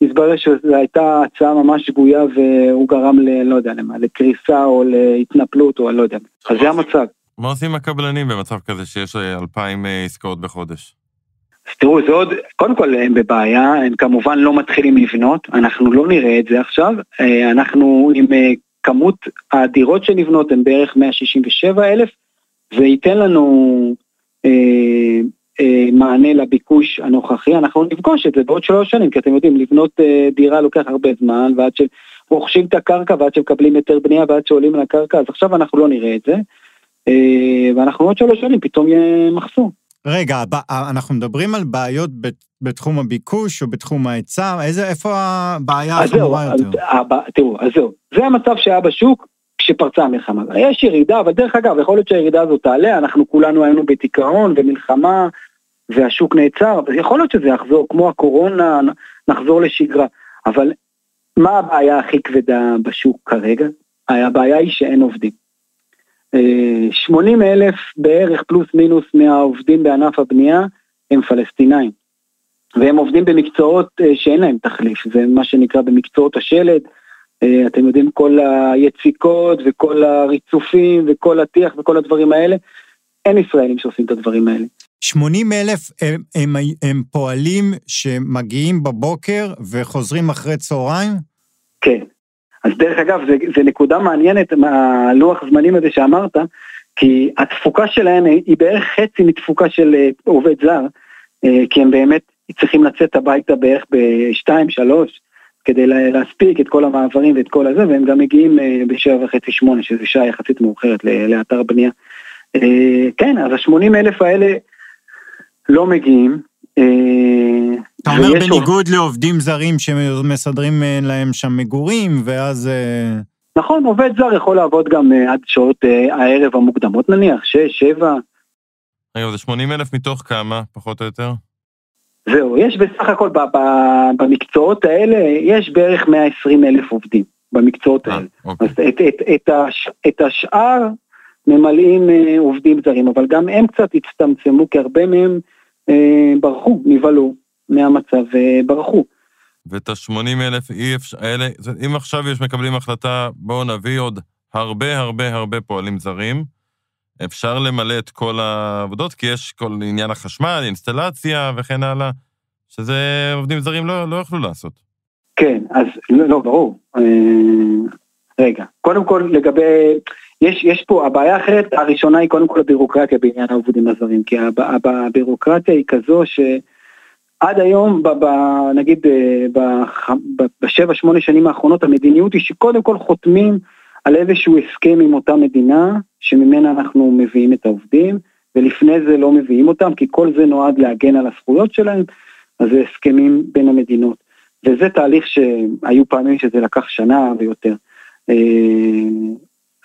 יסברר שזו הייתה הצעה ממש שגויה, והוא גרם לא יודע למה, לקריסה או להתנפלות, או לא יודע. אז זה המצב. מה עושים הקבלנים במצב כזה שיש 2,000 עסקאות בחודש? אז תראו, זה עוד, קודם כל הם בבעיה, הם כמובן לא מתחילים לבנות, אנחנו לא נראה את זה עכשיו, אנחנו עם כמות הדירות שנבנות, הם בערך 167,000, זה ייתן לנו מענה לביקוש הנוכחי, אנחנו נפגוש את זה בעוד 3 שנים, כי אתם יודעים, לבנות דירה לוקח הרבה זמן, ועד שרוכשים את הקרקע, ועד שמקבלים יותר בנייה, ועד שעולים על הקרקע, אז עכשיו אנחנו לא נראה את זה, ואנחנו עוד 3 שנים, פתאום יהיה מחסור. רגע, אנחנו מדברים על בעיות בתחום הביקוש, או בתחום ההיצע, איפה הבעיה החמורה יותר? תראו, אז זהו, זה המצב שהיה בשוק, שפרצה המלחמה. יש ירידה, אבל דרך אגב, יכול להיות שהירידה הזאת תעלה, אנחנו כולנו היינו בתיכאון ומלחמה, והשוק נעצר, אבל יכול להיות שזה יחזור, כמו הקורונה, נחזור לשגרה. אבל מה הבעיה הכי כבדה בשוק כרגע? הבעיה היא שאין עובדים. 80,000 בערך פלוס מינוס מהעובדים בענף הבנייה הם פלסטינאים. והם עובדים במקצועות שאין להם תחליף, זה מה שנקרא במקצועות השלד, אתם יודעים, כל היציקות וכל הריצופים וכל הטיח וכל הדברים האלה, אין ישראלים שעושים את הדברים האלה. 80,000 הם פועלים שמגיעים בבוקר וחוזרים אחרי צהריים? כן. אז דרך אגב, זה נקודה מעניינת מהלוח הזמנים הזה שאמרת, כי התפוקה שלהם היא בערך חצי מתפוקה של עובד זר, כי הם באמת צריכים לצאת הביתה בערך ב-2-3, כדי להספיק את כל המעברים ואת כל הזה, והם גם מגיעים ב-7:30-8, שזו שעה יחסית מאוחרת לאתר בנייה. כן, אז 80,000 האלה לא מגיעים. אתה אומר בניגוד לעובדים זרים שמסדרים להם שם מגורים, ואז... נכון, עובד זר יכול לעבוד גם עד שעות הערב המוקדמות, נניח, 6-7. היום זה 80,000 מתוך כמה, פחות או יותר? זהו, יש בסך הכל במקצועות האלה, יש בערך 120,000 עובדים במקצועות האלה. אוקיי. אז את השאר ממלאים עובדים זרים, אבל גם הם קצת הצטמצמו, כי הרבה מהם ברחו, נבלו מהמצב, ברחו. ואת ה-80,000 האלה, אם עכשיו יש מקבלים החלטה, בואו נביא עוד הרבה פועלים זרים, אפשר למלא את כל העבודות, כי יש כל עניין החשמל, אינסטלציה וכן הלאה, שזה עובדים זרים לא יוכלו לעשות. כן, אז לא, ברור. רגע, קודם כל לגבי, יש פה, הבעיה אחרת, הראשונה היא קודם כל הבירוקרטיה בעניין העובדים הזרים, כי הבירוקרטיה היא כזו שעד היום, נגיד, ב7-8 שנים האחרונות, המדיניות היא שקודם כל חותמים על איזשהו הסכם עם אותה מדינה, שממנה אנחנו מביאים את העובדים, ולפני זה לא מביאים אותם, כי כל זה נועד להגן על הזכויות שלהם, אז זה הסכמים בין המדינות. וזה תהליך שהיו פעמים שזה לקח שנה ויותר.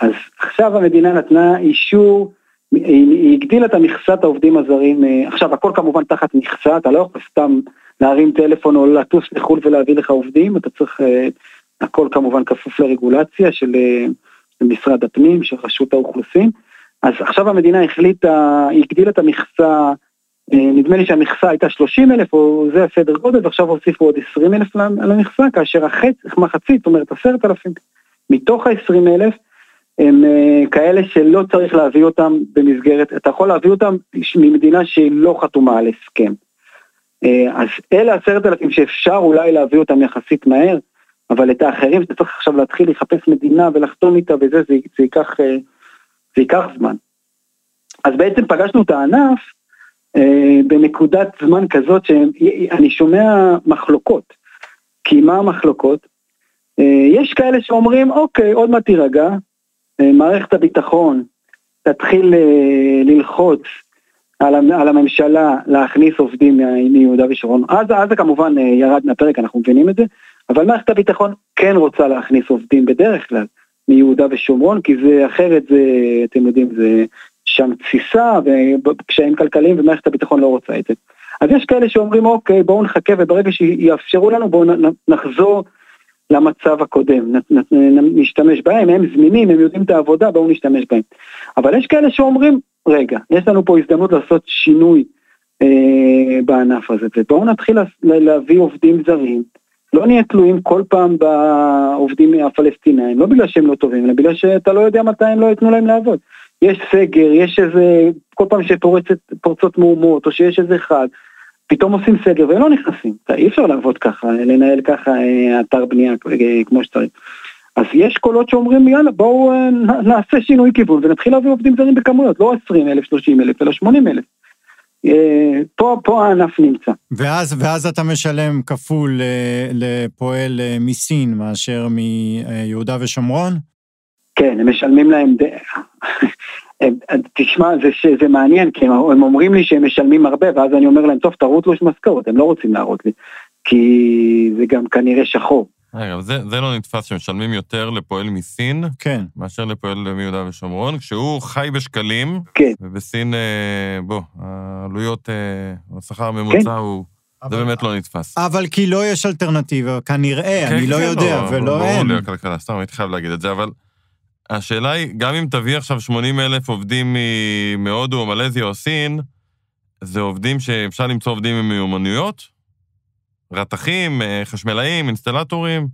אז עכשיו המדינה נתנה אישור, היא הגדילה את מכסת העובדים הזרים, עכשיו הכל כמובן תחת מכסה, אתה לא יכול סתם להרים טלפון או לטוס לחול ולהביא לך עובדים, אתה צריך, הכל כמובן כפוף לרגולציה של משרד הפנים, של רשות האוכלוסין, אז עכשיו המדינה החליטה, היא הגדילה את המכסה, נדמה לי שהמכסה הייתה 30,000, או זה הסדר גודל, ועכשיו הוסיפו עוד 20,000 על המכסה, כאשר מחצית, זאת אומרת 10,000, מתוך ה-20,000, הם כאלה שלא צריך להביא אותם במסגרת, אתה יכול להביא אותם ממדינה שהיא לא חתומה על הסכם. אז אלה 10,000 שאפשר אולי להביא אותם יחסית מהר, אבל את האחרים אתה צריך עכשיו להתחיל לחפש מדינה ולחתום איתה, וזה ייקח זמן. אז בעצם פגשנו את הענף בנקודת זמן כזאת שאני שומע מחלוקות. כי מה המחלוקות? יש כאלה שאומרים, אוקיי, עוד מה תירגע, מערכת הביטחון תתחיל ללחוץ על הממשלה להכניס עובדים מיהודה ושומרון. אז זה כמובן ירד מהפרק, אנחנו מבינים את זה, אבל מערכת הביטחון כן רוצה להכניס עובדים בדרך כלל מיהודה ושומרון, כי זה אחרת, זה, אתם יודעים, זה שם תסיסה וקשיים כלכליים, ומערכת הביטחון לא רוצה את זה. אז יש כאלה שאומרים, אוקיי, בואו נחכה, וברגע שיאפשרו לנו, בואו נחזור למצב הקודם, נשתמש בהם, הם זמינים, הם יודעים את העבודה, בואו נשתמש בהם. אבל יש כאלה שאומרים, רגע, יש לנו פה הזדמנות לעשות שינוי בענף הזה, ובואו נתחיל להביא עובדים זרים, לא נהיה תלויים כל פעם בעובדים הפלסטינאים, לא בגלל שהם לא טובים, אלא בגלל שאתה לא יודע מתי הם לא יתנו להם לעבוד. יש סגר, יש איזה, כל פעם שפורצות מאומות, או שיש איזה חג, פתאום עושים סגר, והם לא נכנסים. אי אפשר לעבוד ככה, לנהל ככה אתר בנייה כמו שצריך. אז יש קולות שאומרים, יאללה, בואו נעשה שינוי כיוון, ונתחיל להביא עובדים זרים בכמויות, לא 20,000, 30,000, אלא 80,000. פה הענף נמצא. ואז אתה משלם כפול לפועל מסין, מאשר מיהודה ושומרון? כן, הם משלמים להם, תשמע, זה מעניין, כי הם אומרים לי שהם משלמים הרבה, ואז אני אומר להם, טוב, תראו תלוש משכורת, הם לא רוצים להראות לי, כי זה גם כנראה שחור. זה לא נתפס שמשלמים יותר לפועל מסין, מאשר לפועל מיהודה ושומרון, כשהוא חי בשקלים, ובסין, בוא, העלויות, השכר הממוצע הוא... זה באמת לא נתפס. אבל כי לא יש אלטרנטיבה, כנראה, אני לא יודע, ולא אין. ברור לי הכלכלה, סתם, הייתי חייב להגיד את זה, אבל... השאלה היא, גם אם תביא עכשיו 80,000 עובדים מהודו או מלזיה או סין, זה עובדים שאפשר למצוא עובדים עם מיומנויות, רתכים, חשמלאים, אינסטלטורים.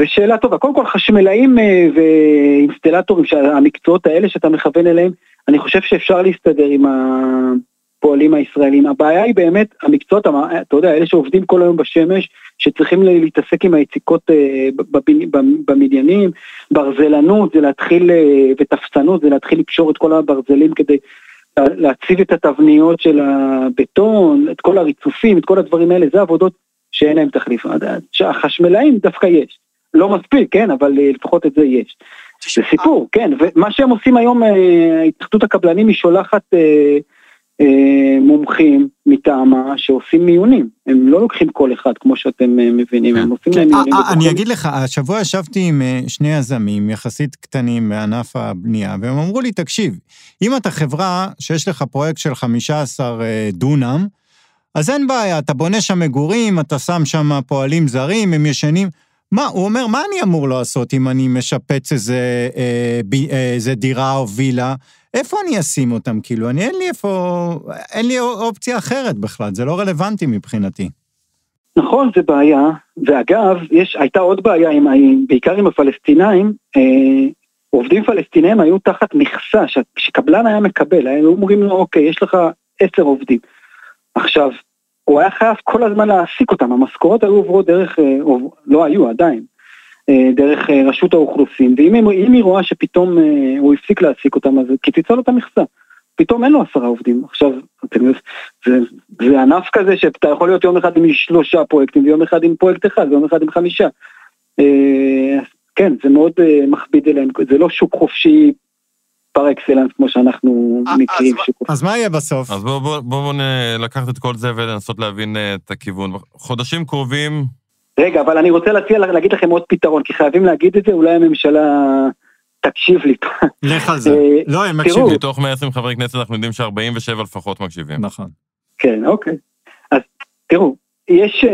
זו שאלה טובה. קודם כל, חשמלאים ואינסטלטורים, המקצועות האלה שאתה מכוון אליהם, אני חושב שאפשר להסתדר עם הפועלים הישראלים. הבעיה היא באמת, המקצועות, אתה יודע, אלה שעובדים כל היום בשמש, שצריכים להתעסק עם היציקות במדיינים, ברזלנות, זה להתחיל, ותפסנות, זה להתחיל לפשור את כל הברזלים כדי להציב את התבניות של הבטון, את כל הריצופים, את כל הדברים האלה, זה עבודות שאין להם תחליף. החשמלאים דווקא יש. לא מספיק, כן, אבל לפחות את זה יש. זה סיפור, כן, ומה שהם עושים היום, התאחדות הקבלנים היא שולחת... מומחים מטעמה שעושים מיונים, הם לא לוקחים כל אחד כמו שאתם מבינים, הם עושים להם מיונים. אני אגיד לך, השבוע ישבתי עם שני יזמים יחסית קטנים בענף הבנייה, והם אמרו לי, תקשיב, אם אתה חברה שיש לך פרויקט של 15 דונם, אז אין בעיה, אתה בונה שם מגורים, אתה שם שם פועלים זרים, הם ישנים, מה, הוא אומר, מה אני אמור לעשות אם אני משפץ איזה דירה או וילה, איפה אני אשים אותם? כאילו, אין לי אופציה אחרת בכלל, זה לא רלוונטי מבחינתי. נכון, זה בעיה, ואגב, הייתה עוד בעיה, בעיקר עם הפלסטינאים, עובדים פלסטינאים היו תחת מכסה, שקבלן היה מקבל, היו אומרים לו, אוקיי, יש לך 10 עובדים. עכשיו, הוא היה חייב כל הזמן להעסיק אותם, המשכורות היו עוברות דרך, לא היו עדיין, דרך רשות האוכלוסין, ואם היא רואה שפתאום הוא הפסיק להעסיק אותם, אז תיצא לו את המכסה, פתאום אין לו 10 עובדים, עכשיו, זה ענף כזה שאתה יכול להיות יום אחד עם 3 פרויקטים, ויום אחד עם פרויקט אחד, ויום אחד עם 5, כן, זה מאוד מכביד אליהם, זה לא שוק חופשי, פר אקסלנס, כמו שאנחנו מכירים. אז מה יהיה בסוף? אז בואו לקחת את כל זה ולנסות להבין את הכיוון. חודשים קרובים... רגע, אבל אני רוצה להגיד לכם עוד פתרון, כי חייבים להגיד את זה, אולי הממשלה תקשיב לי. לך על זה. לא, הם מקשיבים. מתוך 120 חברי כנסת, אנחנו יודעים ש47 לפחות מקשיבים. נכון. כן, אוקיי. אז תראו, יש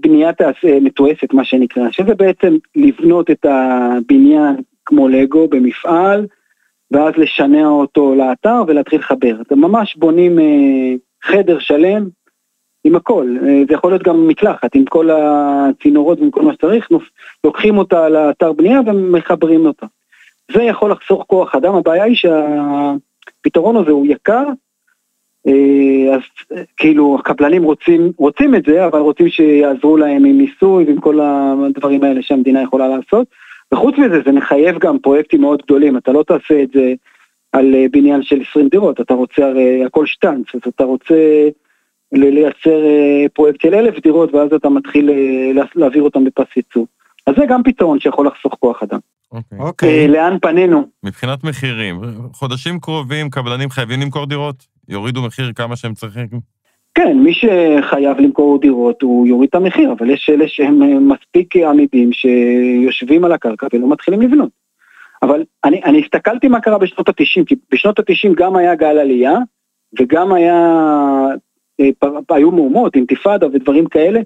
בניית מתועסת, מה שנקרא, שזה בעצם לבנות את הבניין כמו לגו במפעל, ואז לשנע אותו לאתר ולהתחיל לחבר. אתם ממש בונים חדר שלם עם הכל. זה יכול להיות גם מקלחת, עם כל הצינורות ועם כל מה שצריך, לוקחים אותה לאתר בנייה ומחברים אותה. זה יכול לחסוך כוח אדם, הבעיה היא שהפתרון הזה הוא יקר, אז כאילו הקבלנים רוצים את זה, אבל רוצים שיעזרו להם עם ניסוי ועם כל הדברים האלה שהמדינה יכולה לעשות, וחוץ מזה, זה מחייב גם פרויקטים מאוד גדולים, אתה לא תעשה את זה על בניין של 20 דירות, אתה רוצה הרי הכל שטנץ, אז אתה רוצה לייצר פרויקט של 1,000 דירות, ואז אתה מתחיל להעביר אותם בפס ייצור. אז זה גם פתרון שיכול לחסוך כוח אדם. אוקיי. לאן פנינו? מבחינת מחירים, חודשים קרובים, קבלנים חייבים למכור דירות? יורידו מחיר כמה שהם צריכים? כן, מי שחייב למכור דירות, הוא יוריד את המחיר, אבל יש אלה שהם מספיק עמידים שיושבים על הקרקע ולא מתחילים לבנות. אבל אני הסתכלתי מה קרה בשנות ה-90, כי בשנות ה-90 גם היה גל עלייה, וגם היו מהומות, אינתיפאדה ודברים כאלה,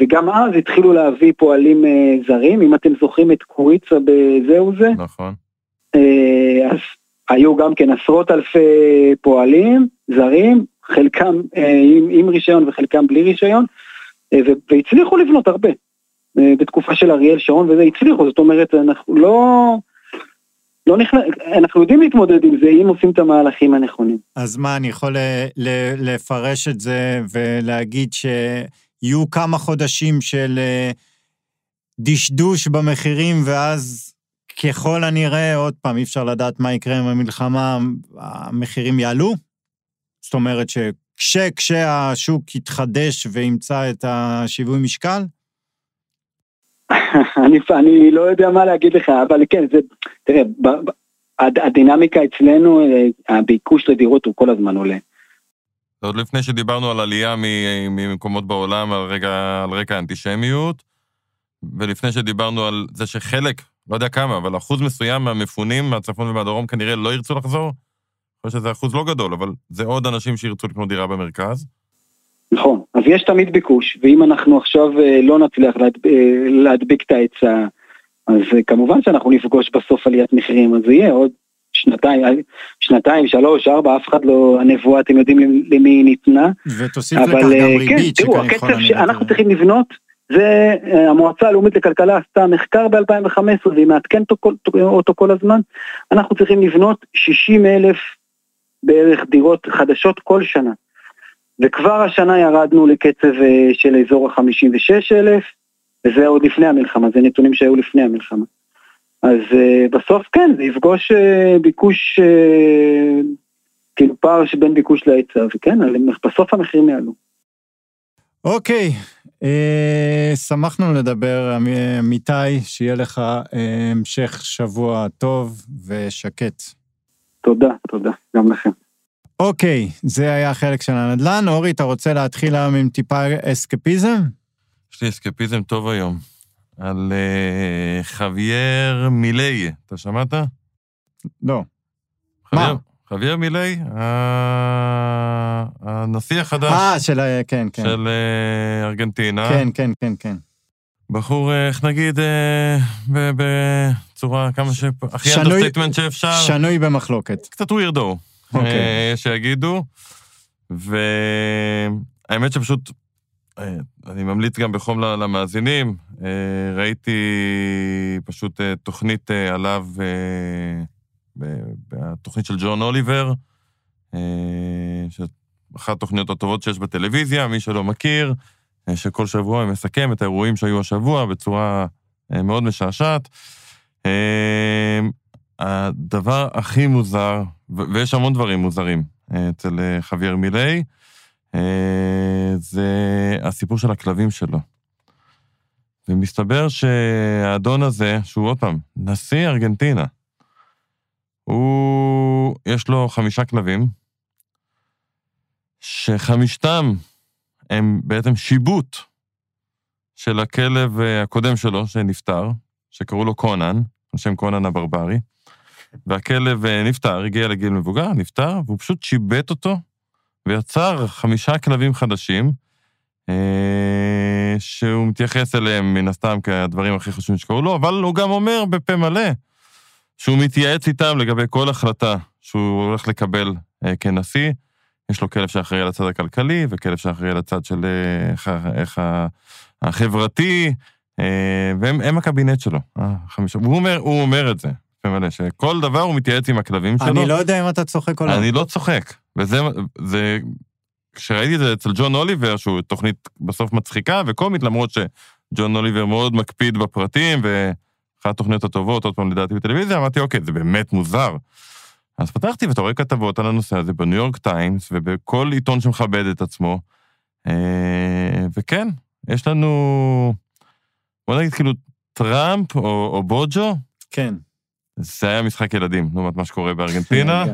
וגם אז התחילו להביא פועלים זרים, אם אתם זוכרים את קוריצה בזה וזה. נכון. אז היו גם כן עשרות אלפי פועלים זרים, חלקם עם רישיון וחלקם בלי רישיון, והצליחו לבנות הרבה, בתקופה של אריאל שרון וזה הצליחו, זאת אומרת, אנחנו לא אנחנו יודעים להתמודד עם זה, אם עושים את המהלכים הנכונים. אז מה, אני יכול לפרש את זה ולהגיד שיהיו כמה חודשים של דשדוש במחירים, ואז ככל הנראה, עוד פעם, אי אפשר לדעת מה יקרה עם המלחמה, המחירים יעלו? זאת אומרת שכשהשוק יתחדש וימצא את השיווי משקל? אני לא יודע מה להגיד לך, אבל כן, תראה, הדינמיקה אצלנו, הביקוש לדירות הוא כל הזמן עולה. עוד לפני שדיברנו על עלייה ממקומות בעולם, על רקע אנטישמיות, ולפני שדיברנו על זה שחלק, לא יודע כמה, אבל אחוז מסוים מהמפונים מהצפון ומהדרום כנראה לא ירצו לחזור, או שזה אחוז לא גדול, אבל זה עוד אנשים שירצו לקנות דירה במרכז. נכון, אז יש תמיד ביקוש, ואם אנחנו עכשיו לא נצליח להדביק את ההיצע, אז כמובן שאנחנו נפגוש בסוף עליית מחירים, אז זה יהיה עוד שנתיים, 3, 4, אף אחד לא, הנבואה, אתם יודעים למי ניתנה. ותוסיף לכך גם ריבית. כן, תראו, הקצב שאנחנו צריכים לבנות, זה המועצה הלאומית לכלכלה עשתה מחקר ב-2015, והיא מעדכן אותו כל הזמן, אנחנו צריכים לבנות 60,000 בערך דירות חדשות כל שנה. וכבר השנה ירדנו לקצב של אזור ה-56,000, וזה עוד לפני המלחמה, זה נתונים שהיו לפני המלחמה. אז בסוף כן, זה יפגוש ביקוש, כאילו פער שבין ביקוש להיצע, וכן, בסוף המחירים יעלו. אוקיי, שמחנו לדבר, אמיתי, שיהיה לך המשך שבוע טוב ושקט. תודה, גם לכם. אוקיי, זה היה החלק של הנדל"ן. אורי, אתה רוצה להתחיל עם טיפה אסקפיזם? יש לי אסקפיזם טוב היום. על חביר מיליי, אתה שמעת? לא. חביר מיליי, הנשיא החדש. של כן. של ארגנטינה. כן. בחור, איך נגיד, בצורה כמה הכי אנדרסטייטמנט שאפשר. שנוי במחלוקת. קצת הוא ירדו. שיגידו, והאמת שפשוט, אני ממליץ גם בחום למאזינים, ראיתי פשוט תוכנית עליו, התוכנית של ג'ון אוליבר, אחת התוכניות הטובות שיש בטלוויזיה, מי שלא מכיר, שכל שבוע הם מסכם את האירועים שהיו השבוע, בצורה מאוד משעשעת, הדבר הכי מוזר, ויש המון דברים מוזרים אצל חביר מיליי, זה הסיפור של הכלבים שלו. ומסתבר שהאדון הזה, שהוא עוד פעם, נשיא ארגנטינה, יש לו 5 כלבים, ש5 הם בעצם שיבוט של הכלב הקודם שלו, שנפטר, שקראו לו קונן, שם קונן הברברי, והכלב נפטר, הגיע לגיל מבוגר, נפטר, והוא פשוט שיבט אותו, ויצר 5 כלבים חדשים, שהוא מתייחס אליהם מן הסתם כדברים הכי חשובים שקראו לו, אבל הוא גם אומר בפה מלא, שהוא מתייעץ איתם לגבי כל החלטה שהוא הולך לקבל כנשיא, יש לו כלב שאחראי על הצד הכלכלי, וכלב שאחראי על הצד של החברתי, והם הקבינט שלו. הוא אומר את זה. שכל דבר הוא מתייעץ עם הכלבים שלו. אני לא יודע אם אתה צוחק או לא. אני לא צוחק. וזה, כשראיתי את זה אצל ג'ון אוליבר, שהוא תוכנית בסוף מצחיקה וקומית, למרות שג'ון אוליבר מאוד מקפיד בפרטים, ואחת התוכניות הטובות, עוד פעם לדעתי בטלוויזיה, אמרתי, אוקיי, זה באמת מוזר. אז פתחתי ואתה רואה כתבות על הנושא הזה בניו יורק טיימס, ובכל עיתון שמכבד את עצמו, וכן, יש לנו, בוא נגיד כאילו טראמפ או בוג'ו, כן. זה היה משחק ילדים, לעומת מה שקורה בארגנטינה,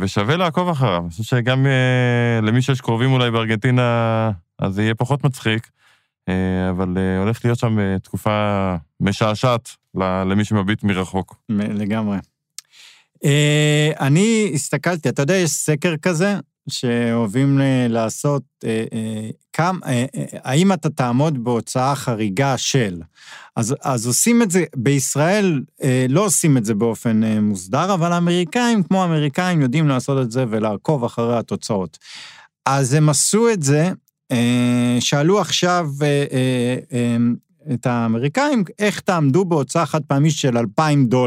ושווה לעקוב אחריו. אני חושב שגם למי שיש קרובים אולי בארגנטינה, אז זה יהיה פחות מצחיק, אבל הולך להיות שם תקופה משעשעת למי שמביט מרחוק. לגמרי. אני הסתכלתי, אתה יודע, יש סקר כזה, שאוהבים לעשות, האם אתה תעמוד בהוצאה חריגה של, אז עושים את זה, בישראל לא עושים את זה באופן מוסדר, אבל האמריקאים, כמו האמריקאים, יודעים לעשות את זה ולעקוב אחרי התוצאות. אז הם עשו את זה, שאלו עכשיו את האמריקאים, איך תעמדו בהוצאה חד פעמית של $2,000,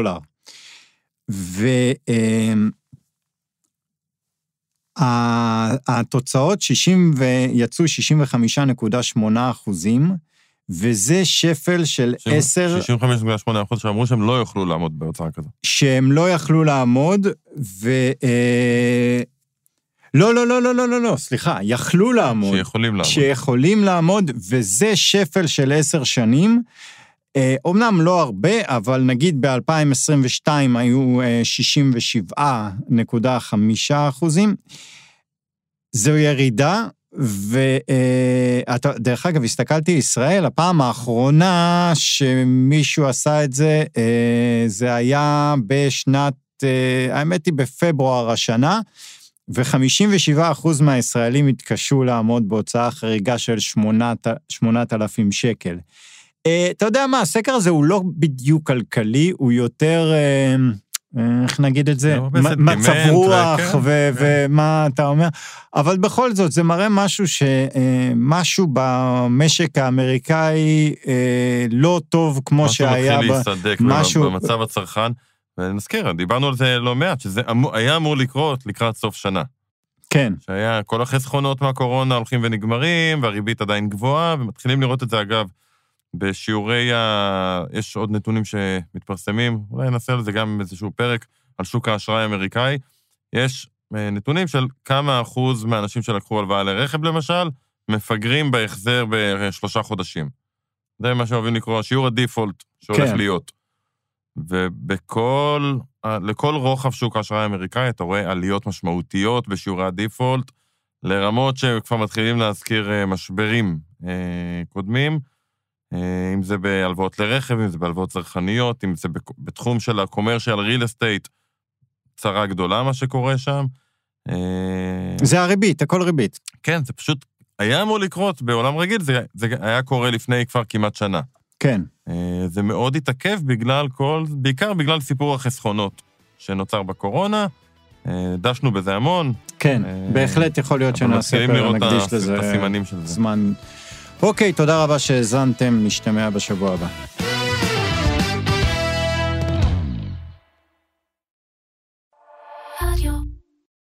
התוצאות יצאו 65.8%, וזה שפל של 10... 65.8% שאמרו שהם לא יוכלו לעמוד בהוצאה כזו. שהם לא יכלו לעמוד, לא, לא, לא, לא, לא, לא, לא, סליחה, יכלו לעמוד. שיכולים לעמוד. שיכולים לעמוד, וזה שפל של 10 שנים, אומנם לא הרבה, אבל נגיד ב-2022 היו 67.5%, זו ירידה, ודרך אגב, הסתכלתי ישראל, הפעם האחרונה שמישהו עשה את זה, זה היה בשנת, האמת היא בפברואר השנה, ו-57% מהישראלים התקשו לעמוד בהוצאה חריגה של 8,000 שקל. אתה יודע מה, הסקר הזה הוא לא בדיוק כלכלי, הוא יותר, איך נגיד את זה, מצב רוח ומה אתה אומר, אבל בכל זאת זה מראה משהו שמשהו במשק האמריקאי לא טוב כמו שהיה במצב הצרכן, ונזכיר, דיברנו על זה לא מעט, שזה היה אמור לקרות לקראת סוף שנה. כן. שהיה כל החסכונות מהקורונה הולכים ונגמרים, והריבית עדיין גבוהה, ומתחילים לראות את זה אגב, בשיעורי יש עוד נתונים שמתפרסמים, אולי ננסה על זה גם איזשהו פרק, על שוק האשראי האמריקאי, יש נתונים של כמה אחוז מהאנשים שלקחו הלוואה לרכב למשל, מפגרים בהחזר ב3 חודשים. זה מה שאוהבים לקרוא, שיעור הדיפולט שהולך כן. להיות. ולכל רוחב שוק האשראי האמריקאי, אתה רואה עליות משמעותיות בשיעורי הדיפולט, לרמות שכבר מתחילים להזכיר משברים קודמים, אם זה בהלוואות לרכב, אם זה בהלוואות צרכניות, אם זה בתחום של הקומרשיאל ריל אסטייט, צרה גדולה מה שקורה שם. זה הריבית, הכל ריבית. כן, זה פשוט היה אמור לקרות בעולם רגיל, זה היה קורה לפני כבר כמעט שנה. כן. זה מאוד התעכב בעיקר בגלל סיפור החסכונות שנוצר בקורונה, דשנו בזה המון. כן, בהחלט יכול להיות שנעשה פרק נקדיש לזה זמן. אוקיי, תודה רבה שהזנתם, נשתמע בשבוע הבא.